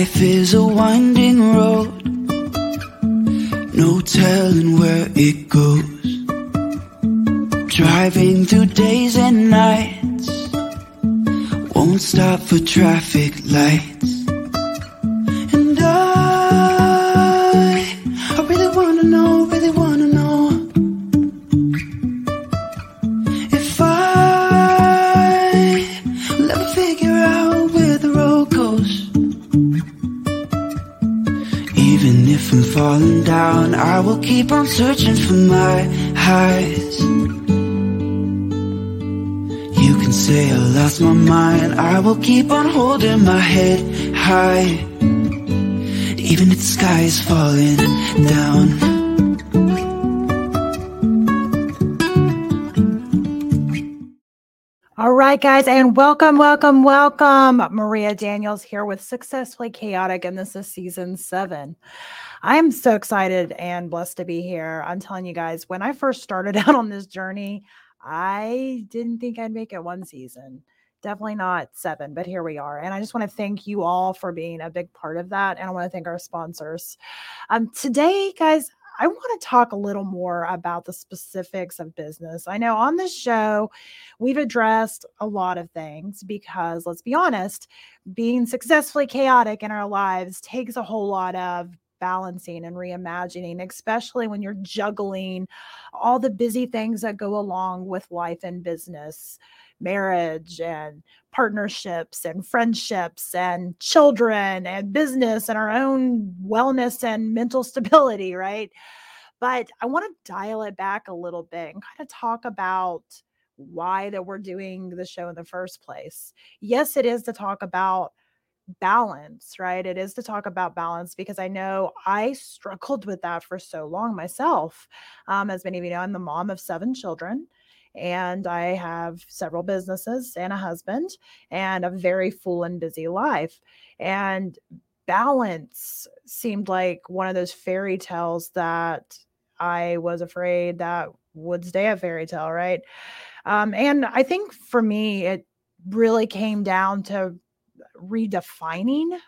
Life is a winding road, no telling where it goes. Driving through days and nights, won't stop for traffic lights. And I really wanna know if I'll ever figure out where the road goes. Even if I'm falling down, I will keep on searching for my highs. You can say I lost my mind, I will keep on holding my head high. Even if the sky is falling down. All right, guys, and welcome. Maria Daniels here with Successfully Chaotic, and this is season 7. I'm so excited and blessed to be here. I'm telling you guys, when I first started out on this journey, I didn't think I'd make it one season. Definitely not 7, but here we are. And I just want to thank you all for being a big part of that. And I want to thank our sponsors. Today, guys, I want to talk a little more about the specifics of business. I know on this show, we've addressed a lot of things because, let's be honest, being successfully chaotic in our lives takes a whole lot of balancing and reimagining, especially when you're juggling all the busy things that go along with life and business. Marriage and partnerships and friendships and children and business and our own wellness and mental stability, right? But I want to dial it back a little bit and kind of talk about why that we're doing the show in the first place. Yes, it is to talk about balance, right? It is to talk about balance because I know I struggled with that for so long myself. As many of you know, I'm the mom of 7 children. And I have several businesses and a husband and a very full and busy life. And balance seemed like one of those fairy tales that I was afraid that would stay a fairy tale, right? And I think for me, it really came down to redefining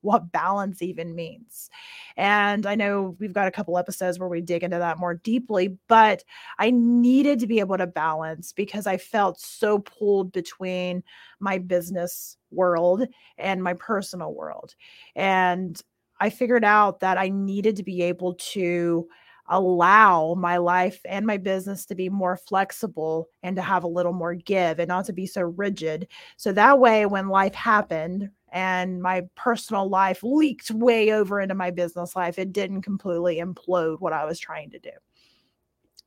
what balance even means. And I know we've got a couple episodes where we dig into that more deeply, but I needed to be able to balance because I felt so pulled between my business world and my personal world. And I figured out that I needed to be able to allow my life and my business to be more flexible and to have a little more give and not to be so rigid. So that way, when life happened, and my personal life leaked way over into my business life, it didn't completely implode what I was trying to do.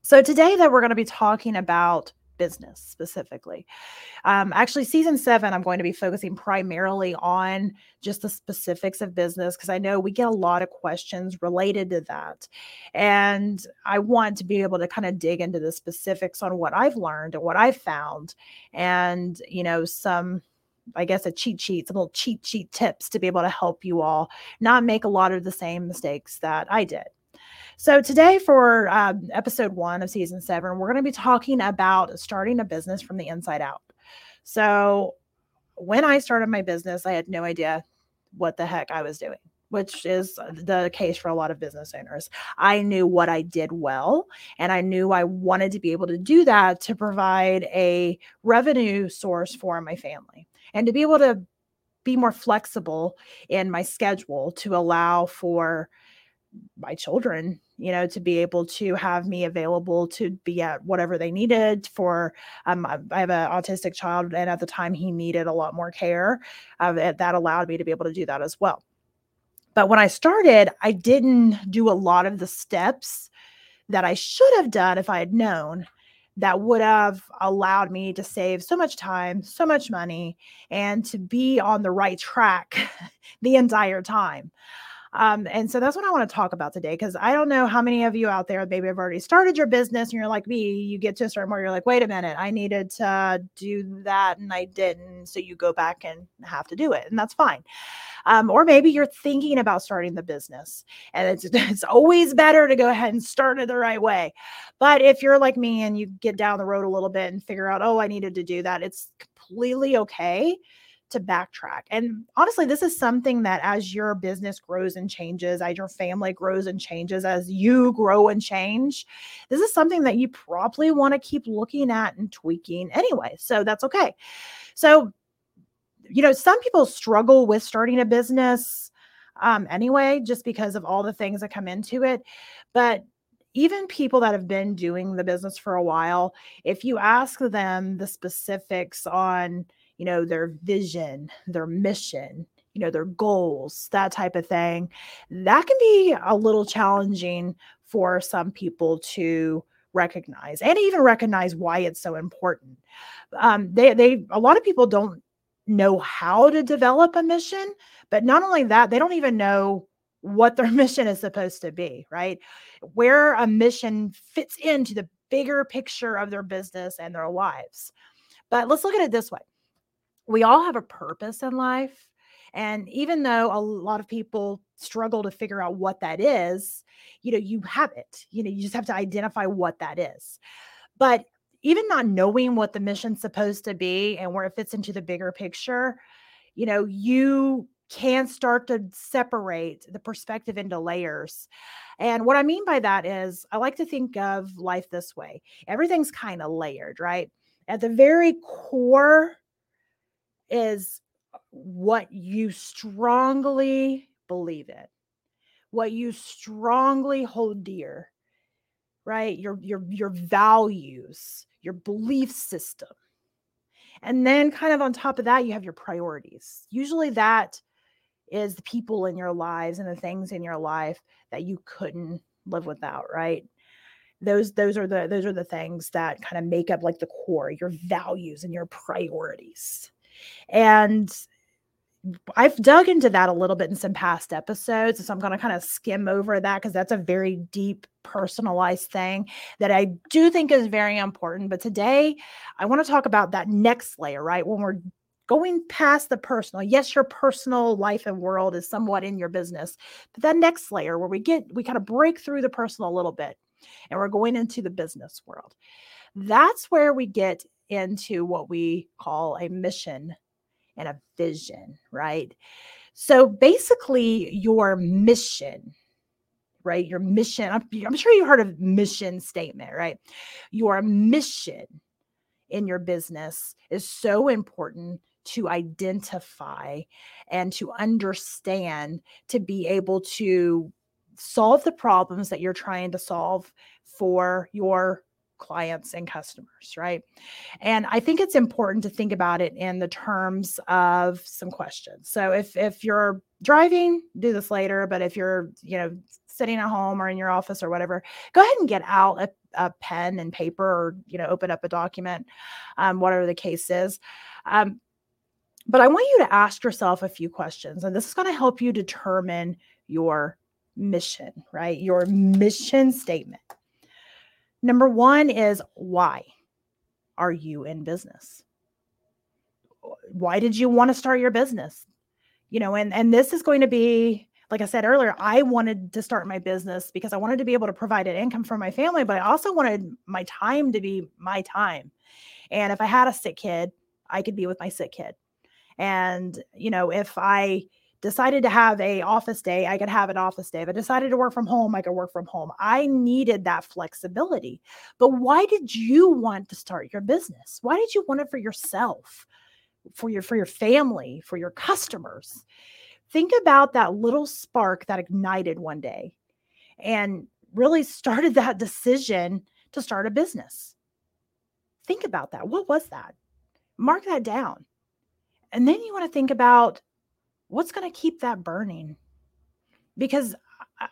So today that we're going to be talking about business specifically. Actually, season 7, I'm going to be focusing primarily on just the specifics of business because I know we get a lot of questions related to that. And I want to be able to kind of dig into the specifics on what I've learned and what I've found and, you know, some little cheat sheet tips to be able to help you all not make a lot of the same mistakes that I did. So today for episode 1 of season 7, we're going to be talking about starting a business from the inside out. So when I started my business, I had no idea what the heck I was doing, which is the case for a lot of business owners. I knew what I did well, and I knew I wanted to be able to do that to provide a revenue source for my family and to be able to be more flexible in my schedule to allow for my children, you know, to be able to have me available to be at whatever they needed for. I have an autistic child, and at the time he needed a lot more care. That allowed me to be able to do that as well. But when I started, I didn't do a lot of the steps that I should have done if I had known that would have allowed me to save so much time, so much money, and to be on the right track the entire time. And so that's what I want to talk about today, because I don't know how many of you out there maybe have already started your business and you're like me, you get to a certain point where you're like, wait a minute, I needed to do that and I didn't. So you go back and have to do it, and that's fine. Or maybe you're thinking about starting the business, and it's always better to go ahead and start it the right way. But if you're like me and you get down the road a little bit and figure out, oh, I needed to do that, it's completely okay to backtrack. And honestly, this is something that as your business grows and changes, as your family grows and changes, as you grow and change, this is something that you probably want to keep looking at and tweaking anyway. So that's okay. So, you know, some people struggle with starting a business anyway, just because of all the things that come into it. But even people that have been doing the business for a while, if you ask them the specifics on, you know, their vision, their mission, you know, their goals, that type of thing, that can be a little challenging for some people to recognize and even recognize why it's so important. A lot of people don't know how to develop a mission, but not only that, they don't even know what their mission is supposed to be, right? Where a mission fits into the bigger picture of their business and their lives. But let's look at it this way. We all have a purpose in life. And even though a lot of people struggle to figure out what that is, you know, you have it, you know, you just have to identify what that is. But even not knowing what the mission's supposed to be and where it fits into the bigger picture, you know, you can start to separate the perspective into layers. And what I mean by that is I like to think of life this way. Everything's kind of layered, right? At the very core is what you strongly believe in, what you strongly hold dear, right? Your values, your belief system. And then kind of on top of that, you have your priorities. Usually that is the people in your lives and the things in your life that you couldn't live without, right? Those are the things that kind of make up like the core, your values and your priorities. And I've dug into that a little bit in some past episodes. So I'm going to kind of skim over that because that's a very deep, personalized thing that I do think is very important. But today I want to talk about that next layer, right? When we're going past the personal, yes, your personal life and world is somewhat in your business, but that next layer where we kind of break through the personal a little bit and we're going into the business world. That's where we get into what we call a mission and a vision, right? So basically your mission, right? Your mission, I'm sure you heard of mission statement, right? Your mission in your business is so important to identify and to understand, to be able to solve the problems that you're trying to solve for your clients and customers, right? And I think it's important to think about it in the terms of some questions. So if you're driving, do this later, but if you're, you know, sitting at home or in your office or whatever, go ahead and get out a pen and paper or, you know, open up a document, whatever the case is. But I want you to ask yourself a few questions, and this is going to help you determine your mission, right? Your mission statement. Number one is, why are you in business? Why did you want to start your business? You know, and this is going to be, like I said earlier, I wanted to start my business because I wanted to be able to provide an income for my family, but I also wanted my time to be my time. And if I had a sick kid, I could be with my sick kid. And, you know, if I decided to have an office day, I could have an office day. If I decided to work from home, I could work from home. I needed that flexibility. But why did you want to start your business? Why did you want it for yourself, for your family, for your customers? Think about that little spark that ignited one day and really started that decision to start a business. Think about that. What was that? Mark that down. And then you want to think about, what's going to keep that burning? Because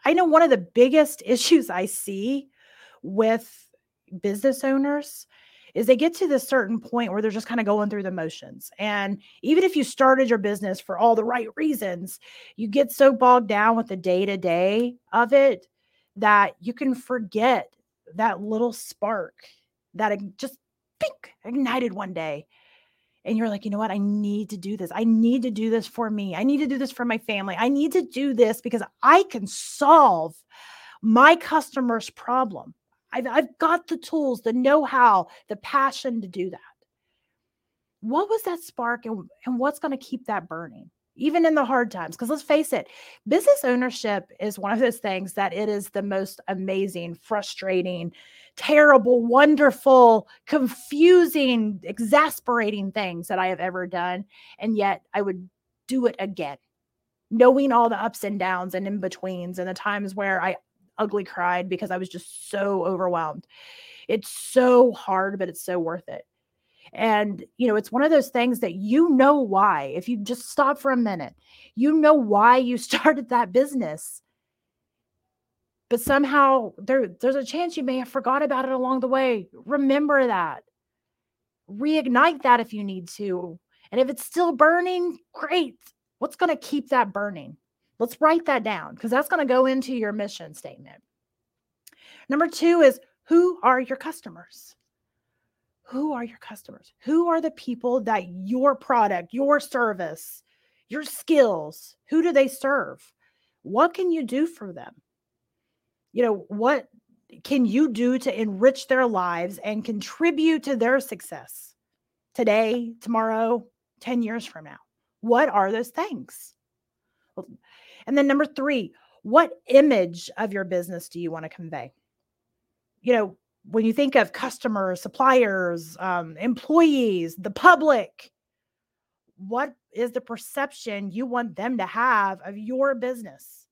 I know one of the biggest issues I see with business owners is they get to this certain point where they're just kind of going through the motions. And even if you started your business for all the right reasons, you get so bogged down with the day-to-day of it that you can forget that little spark that just ignited one day. And you're like, you know what? I need to do this. I need to do this for me. I need to do this for my family. I need to do this because I can solve my customer's problem. I've got the tools, the know-how, the passion to do that. what was that spark, and what's going to keep that burning, even in the hard times? Because let's face it, business ownership is one of those things that it is the most amazing, frustrating, terrible, wonderful, confusing, exasperating things that I have ever done. And yet I would do it again, knowing all the ups and downs and in-betweens and the times where I ugly cried because I was just so overwhelmed. It's so hard, but it's so worth it. And, you know, it's one of those things that, you know, why, if you just stop for a minute, you know why you started that business, but somehow there's a chance you may have forgot about it along the way. Remember that, reignite that if you need to. And if it's still burning, great. What's going to keep that burning? Let's write that down, because that's going to go into your mission statement. Number two is, who are your customers? Who are your customers? Who are the people that your product, your service, your skills, who do they serve? What can you do for them? You know, what can you do to enrich their lives and contribute to their success today, tomorrow, 10 years from now? What are those things? And then number three, what image of your business do you want to convey? You know, when you think of customers, suppliers, employees, the public, what is the perception you want them to have of your business?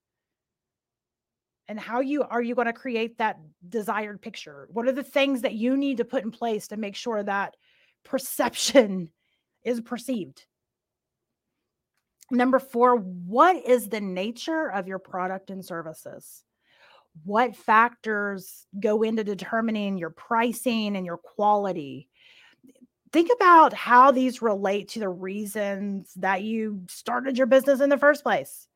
And how are you going to create that desired picture? What are the things that you need to put in place to make sure that perception is perceived? Number four, what is the nature of your product and services? What factors go into determining your pricing and your quality? Think about how these relate to the reasons that you started your business in the first place.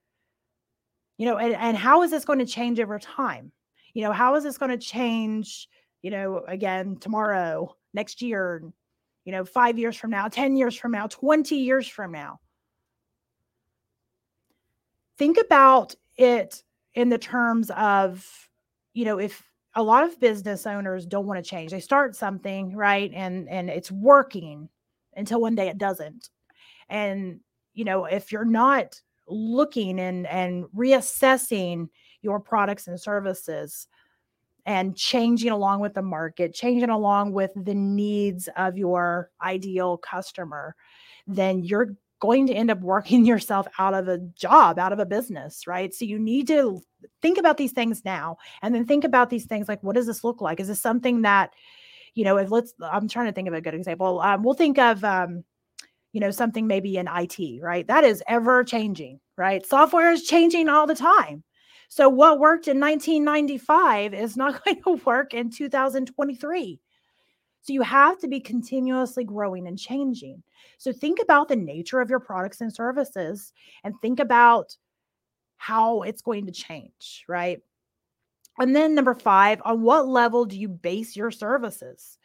You know, and how is this going to change over time? You know, how is this going to change, you know, again, tomorrow, next year, you know, 5 years from now, 10 years from now, 20 years from now? Think about it in the terms of, you know, if a lot of business owners don't want to change, they start something, right? And it's working until one day it doesn't. And, you know, if you're not looking and reassessing your products and services and changing along with the market, changing along with the needs of your ideal customer, then you're going to end up working yourself out of a job, out of a business, right? So you need to think about these things now, and then think about these things like, what does this look like? Is this something that, you know, I'm trying to think of a good example. We'll think of, you know, something maybe in IT, right? That is ever changing, right? Software is changing all the time. So what worked in 1995 is not going to work in 2023. So you have to be continuously growing and changing. So think about the nature of your products and services, and think about how it's going to change, right? And then number five, on what level do you base your services?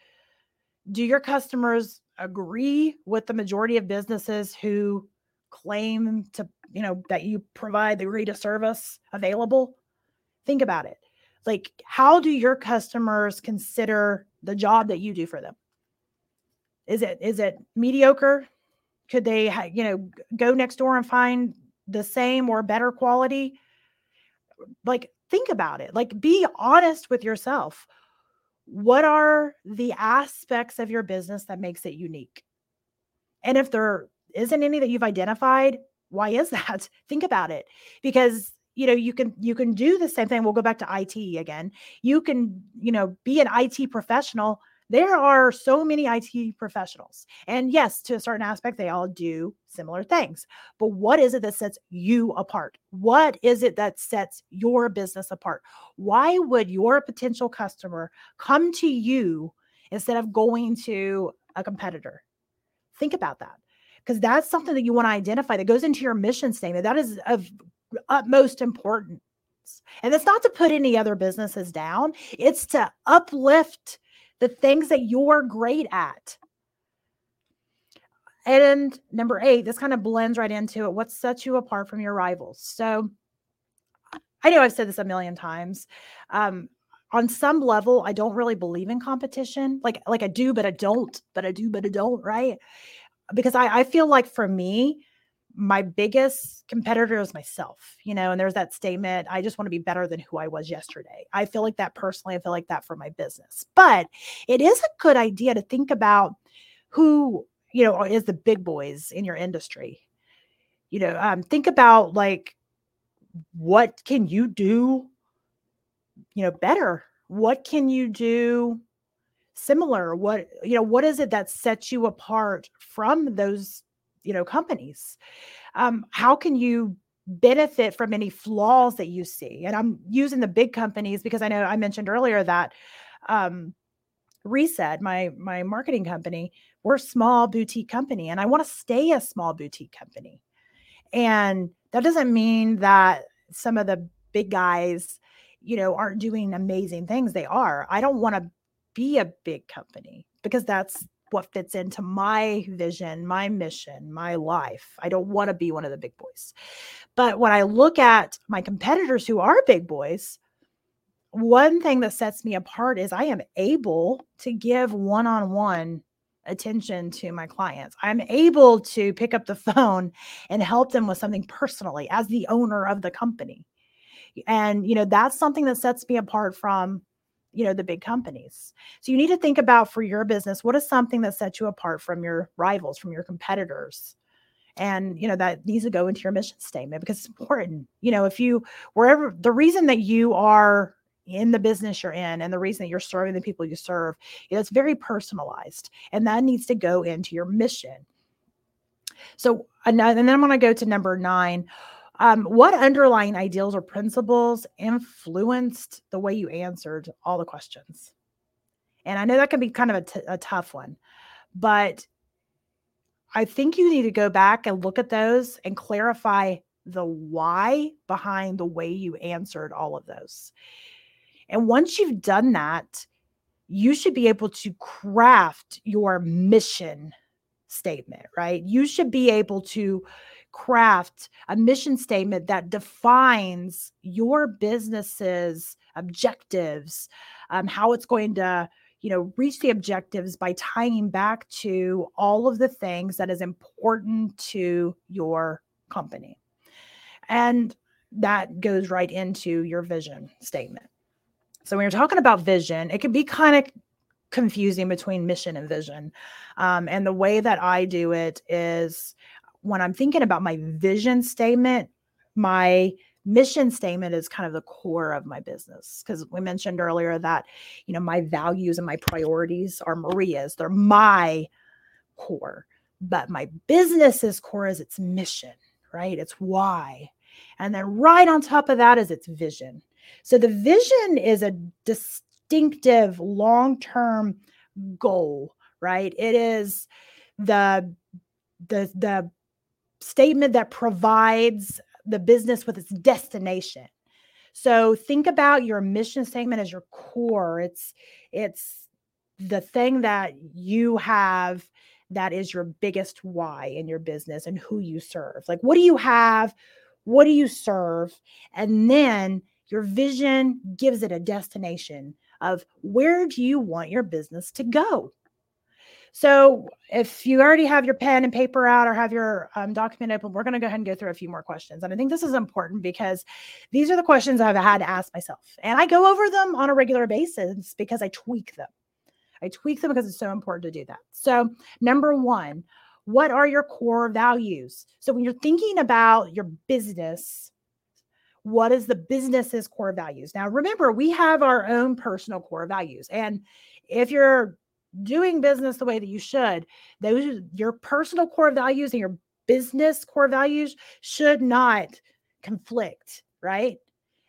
Do your customers agree with the majority of businesses who claim to, you know, that you provide the greatest service available? Think about it. Like, how do your customers consider the job that you do for them? Is it mediocre? Could they, you know, go next door and find the same or better quality? Like, think about it. Like, be honest with yourself. What are the aspects of your business that makes it unique? And if there isn't any that you've identified, why is that? Think about it, because you know, you can do the same thing. We'll go back to IT again. You can, you know, be an IT professional. There are so many IT professionals. And yes, to a certain aspect, they all do similar things. But what is it that sets you apart? What is it that sets your business apart? Why would your potential customer come to you instead of going to a competitor? Think about that, because that's something that you want to identify that goes into your mission statement. That is of utmost importance. And it's not to put any other businesses down. It's to uplift the things that you're great at. And number eight, this kind of blends right into it. What sets you apart from your rivals? So I know I've said this a million times. On some level, I don't really believe in competition. Like I do, but I don't, right? because I feel like for me, my biggest competitor is myself, you know, and there's that statement, I just want to be better than who I was yesterday. I feel like that personally, I feel like that for my business, but it is a good idea to think about who, you know, is the big boys in your industry. You know, think about like, what can you do, you know, better? What can you do similar? What, you know, what is it that sets you apart from those, you know, companies? How can you benefit from any flaws that you see? And I'm using the big companies because I know I mentioned earlier that Reset, my marketing company, we're a small boutique company and I want to stay a small boutique company. And that doesn't mean that some of the big guys, you know, aren't doing amazing things. They are. I don't want to be a big company because that's what fits into my vision, my mission, my life. I don't want to be one of the big boys. But when I look at my competitors who are big boys, one thing that sets me apart is I am able to give one-on-one attention to my clients. I'm able to pick up the phone and help them with something personally as the owner of the company. And, you know, that's something that sets me apart from, you know, the big companies. So you need to think about for your business, what is something that sets you apart from your rivals, from your competitors? And, you know, that needs to go into your mission statement because it's important. You know, if you, wherever, the reason that you are in the business you're in and the reason that you're serving the people you serve, you know, it's very personalized and that needs to go into your mission. So, and then I'm going to go to number 9. What underlying ideals or principles influenced the way you answered all the questions? And I know that can be kind of a tough one, but I think you need to go back and look at those and clarify the why behind the way you answered all of those. And once you've done that, you should be able to craft your mission statement, right? You should be able to craft a mission statement that defines your business's objectives, how it's going to, you know, reach the objectives by tying back to all of the things that is important to your company. And that goes right into your vision statement. So when you're talking about vision, it can be kind of confusing between mission and vision. And the way that I do it is, when I'm thinking about my vision statement, my mission statement is kind of the core of my business. Because we mentioned earlier that, you know, my values and my priorities are Maria's. They're my core. But my business's core is its mission, right? It's why. And then right on top of that is its vision. So the vision is a distinctive long-term goal, right? It is the statement that provides the business with its destination. So think about your mission statement as your core. It's the thing that you have that is your biggest why in your business and who you serve. Like, what do you have? What do you serve? And then your vision gives it a destination of where do you want your business to go? So if you already have your pen and paper out or have your document open, we're going to go ahead and go through a few more questions. And I think this is important because these are the questions I've had to ask myself. And I go over them on a regular basis because I tweak them. Because it's so important to do that. So number 1, what are your core values? So when you're thinking about your business, what is the business's core values? Now, remember, we have our own personal core values. And if you're doing business the way that you should, those, your personal core values and your business core values should not conflict, right?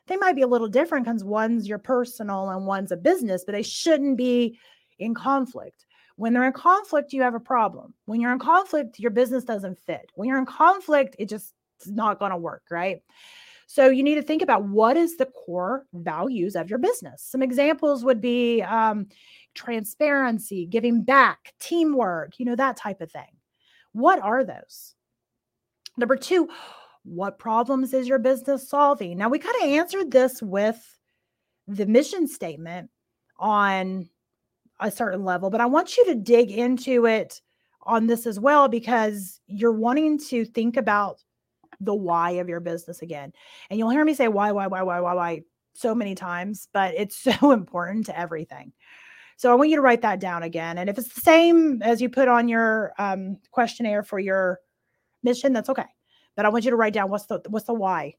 They might be a little different because one's your personal and one's a business, but they shouldn't be in conflict. When they're in conflict, you have a problem. When you're in conflict, your business doesn't fit. When you're in conflict, it just is not going to work, right? So you need to think about what is the core values of your business. Some examples would be transparency, giving back, teamwork, you know, that type of thing. What are those? Number 2, what problems is your business solving? Now, we kind of answered this with the mission statement on a certain level, but I want you to dig into it on this as well, because you're wanting to think about the why of your business again. And you'll hear me say why so many times, but it's so important to everything. So I want you to write that down again. And if it's the same as you put on your questionnaire for your mission, that's okay. But I want you to write down what's the why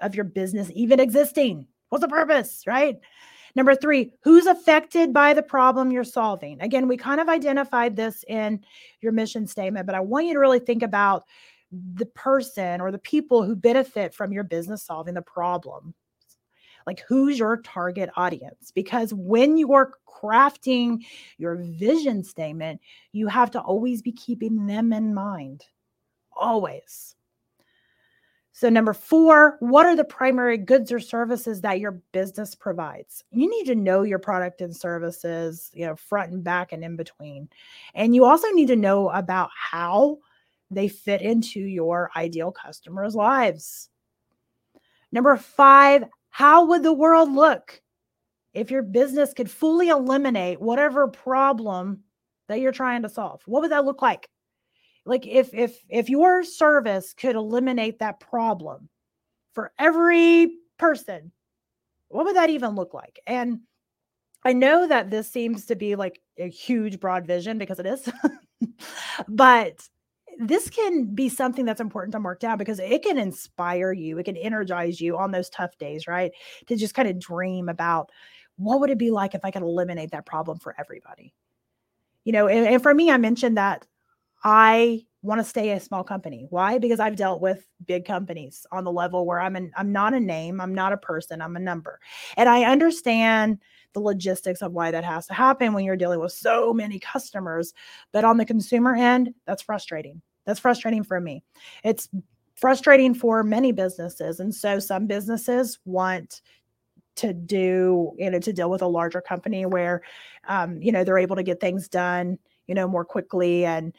of your business even existing? What's the purpose, right? Number 3, who's affected by the problem you're solving? Again, we kind of identified this in your mission statement, but I want you to really think about the person or the people who benefit from your business solving the problem. Like, who's your target audience? Because when you are crafting your vision statement, you have to always be keeping them in mind. Always. So number 4, what are the primary goods or services that your business provides? You need to know your product and services, front and back and in between. And you also need to know about how they fit into your ideal customers' lives. Number 5, how would the world look if your business could fully eliminate whatever problem that you're trying to solve? What would that look like? Like if your service could eliminate that problem for every person, what would that even look like? And I know that this seems to be like a huge broad vision, because it is, but this can be something that's important to mark down, because it can inspire you. It can energize you on those tough days, right? To just kind of dream about, what would it be like if I could eliminate that problem for everybody? And for me, I mentioned that I want to stay a small company. Why? Because I've dealt with big companies on the level where I'm not a name, I'm not a person, I'm a number. And I understand the logistics of why that has to happen when you're dealing with so many customers. But on the consumer end, that's frustrating. That's frustrating for me. It's frustrating for many businesses. And so some businesses want to do, to deal with a larger company where, they're able to get things done, more quickly. And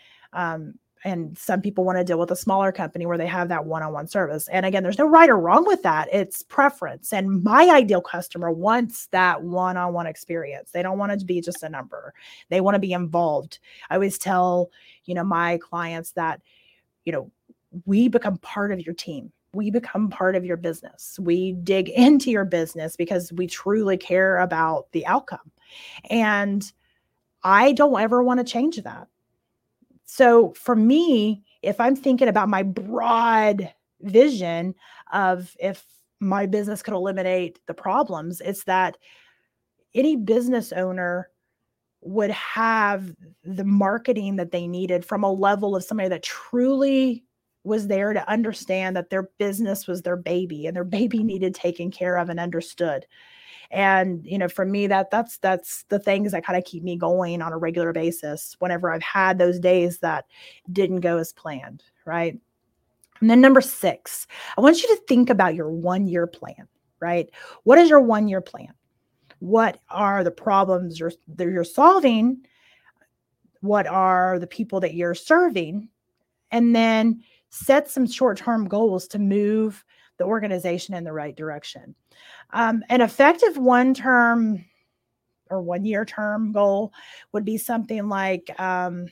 some people want to deal with a smaller company where they have that one-on-one service. And again, there's no right or wrong with that. It's preference. And my ideal customer wants that one-on-one experience. They don't want it to be just a number. They want to be involved. I always tell, my clients that, we become part of your team. We become part of your business. We dig into your business because we truly care about the outcome. And I don't ever want to change that. So for me, if I'm thinking about my broad vision of if my business could eliminate the problems, it's that any business owner would have the marketing that they needed from a level of somebody that truly was there to understand that their business was their baby and their baby needed taken care of and understood. And, for me, that's the things that kind of keep me going on a regular basis whenever I've had those days that didn't go as planned, right? And then number 6, I want you to think about your 1-year plan, right? What is your 1-year plan? What are the problems you're solving? What are the people that you're serving? And then set some short-term goals to move the organization in the right direction. An effective 1-year term goal would be something like, I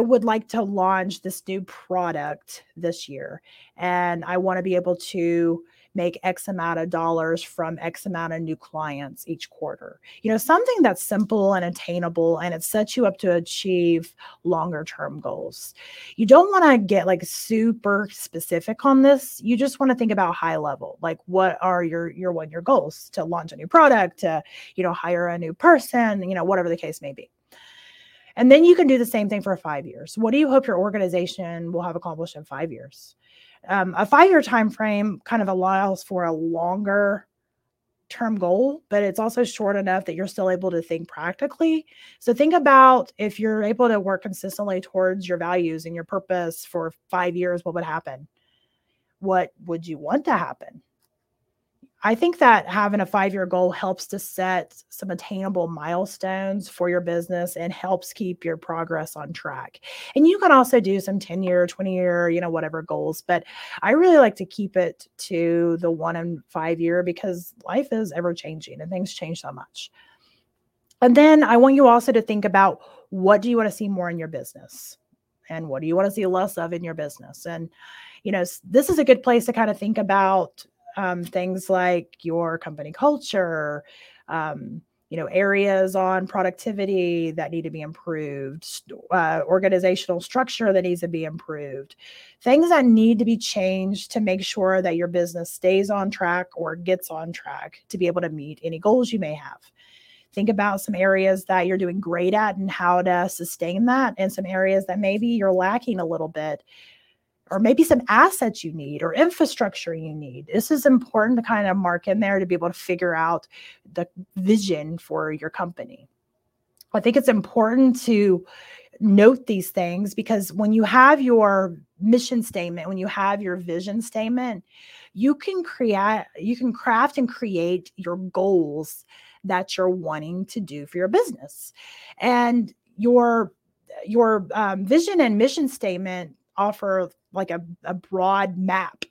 would like to launch this new product this year, and I want to be able to make X amount of dollars from X amount of new clients each quarter. Something that's simple and attainable, and it sets you up to achieve longer term goals. You don't want to get like super specific on this. You just want to think about high level, like what are your 1-year goals? To launch a new product, to, hire a new person, whatever the case may be. And then you can do the same thing for 5 years. What do you hope your organization will have accomplished in 5 years? A 5-year time frame kind of allows for a longer term goal, but it's also short enough that you're still able to think practically. So think about, if you're able to work consistently towards your values and your purpose for 5 years, what would happen? What would you want to happen? I think that having a 5-year goal helps to set some attainable milestones for your business and helps keep your progress on track. And you can also do some 10-year, 20-year, whatever goals. But I really like to keep it to the 1 and 5 year, because life is ever changing and things change so much. And then I want you also to think about what do you want to see more in your business? And what do you want to see less of in your business? And, you know, this is a good place to kind of think about things like your company culture, you know, areas on productivity that need to be improved, organizational structure that needs to be improved, things that need to be changed to make sure that your business stays on track or gets on track to be able to meet any goals you may have. Think about some areas that you're doing great at and how to sustain that, and some areas that maybe you're lacking a little bit, or maybe some assets you need or infrastructure you need. This is important to kind of mark in there to be able to figure out the vision for your company. I think it's important to note these things because when you have your mission statement, when you have your vision statement, you can craft and create your goals that you're wanting to do for your business. And your vision and mission statement offer like a broad map,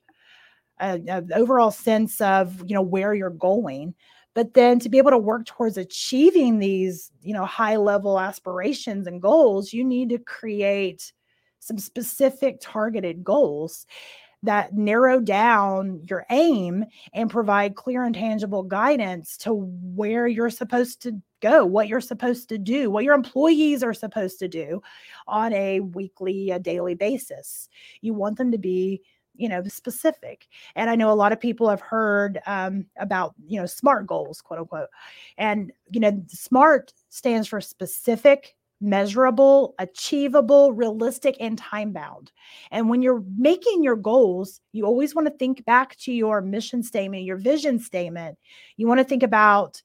an overall sense of, you know, where you're going. But then to be able to work towards achieving these, you know, high level aspirations and goals, you need to create some specific targeted goals that narrow down your aim and provide clear and tangible guidance to where you're supposed to go, what you're supposed to do, what your employees are supposed to do on a weekly, a daily basis. You want them to be, you know, specific. And I know a lot of people have heard about, you know, SMART goals, quote unquote. And, you know, SMART stands for specific, measurable, achievable, realistic, and time-bound. And when you're making your goals, you always want to think back to your mission statement, your vision statement. You want to think about,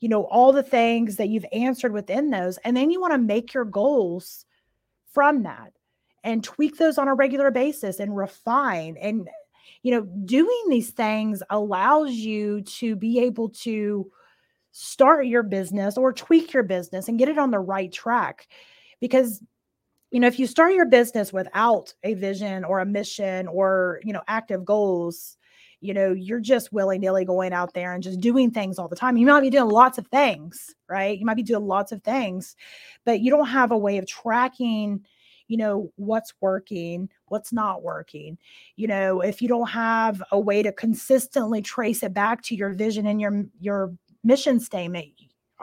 you know, all the things that you've answered within those. And then you want to make your goals from that and tweak those on a regular basis and refine. And, you know, doing these things allows you to be able to start your business or tweak your business and get it on the right track. Because, you know, if you start your business without a vision or a mission or, you know, active goals, you know, you're just willy-nilly going out there and just doing things all the time. You might be doing lots of things, right? You might be doing lots of things, but you don't have a way of tracking, you know, what's working, what's not working. You know, if you don't have a way to consistently trace it back to your vision and your mission statement,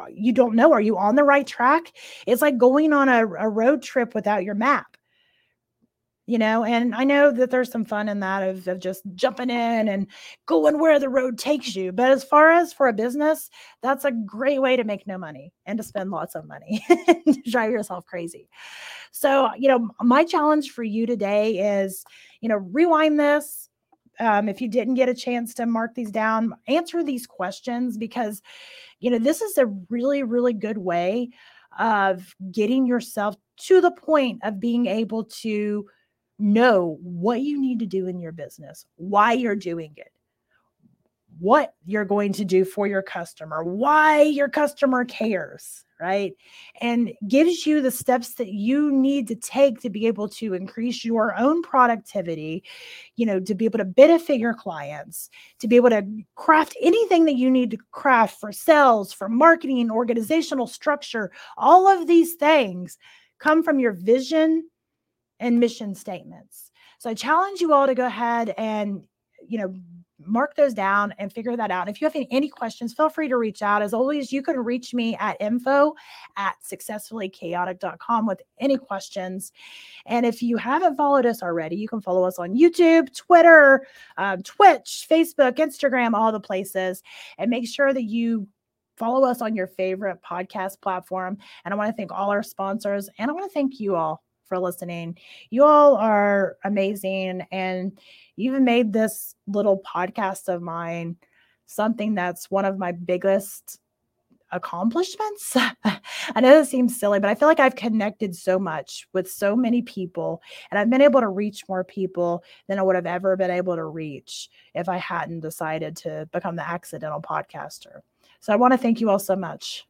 you don't know, are you on the right track? It's like going on a road trip without your map, you know? And I know that there's some fun in that of just jumping in and going where the road takes you. But as far as for a business, that's a great way to make no money and to spend lots of money and drive yourself crazy. So, you know, my challenge for you today is, you know, rewind this. If you didn't get a chance to mark these down, answer these questions because, you know, this is a really, really good way of getting yourself to the point of being able to know what you need to do in your business, why you're doing it, what you're going to do for your customer, why your customer cares, right? And gives you the steps that you need to take to be able to increase your own productivity, you know, to be able to benefit your clients, to be able to craft anything that you need to craft for sales, for marketing, and organizational structure. All of these things come from your vision and mission statements. So I challenge you all to go ahead and, you know, mark those down and figure that out. If you have any questions, feel free to reach out. As always, you can reach me at info@successfullychaotic.com with any questions. And if you haven't followed us already, you can follow us on YouTube, Twitter, Twitch, Facebook, Instagram, all the places. And make sure that you follow us on your favorite podcast platform. And I want to thank all our sponsors. And I want to thank you all for listening. You all are amazing. And you even made this little podcast of mine something that's one of my biggest accomplishments. I know this seems silly, but I feel like I've connected so much with so many people, and I've been able to reach more people than I would have ever been able to reach if I hadn't decided to become the accidental podcaster. So I want to thank you all so much.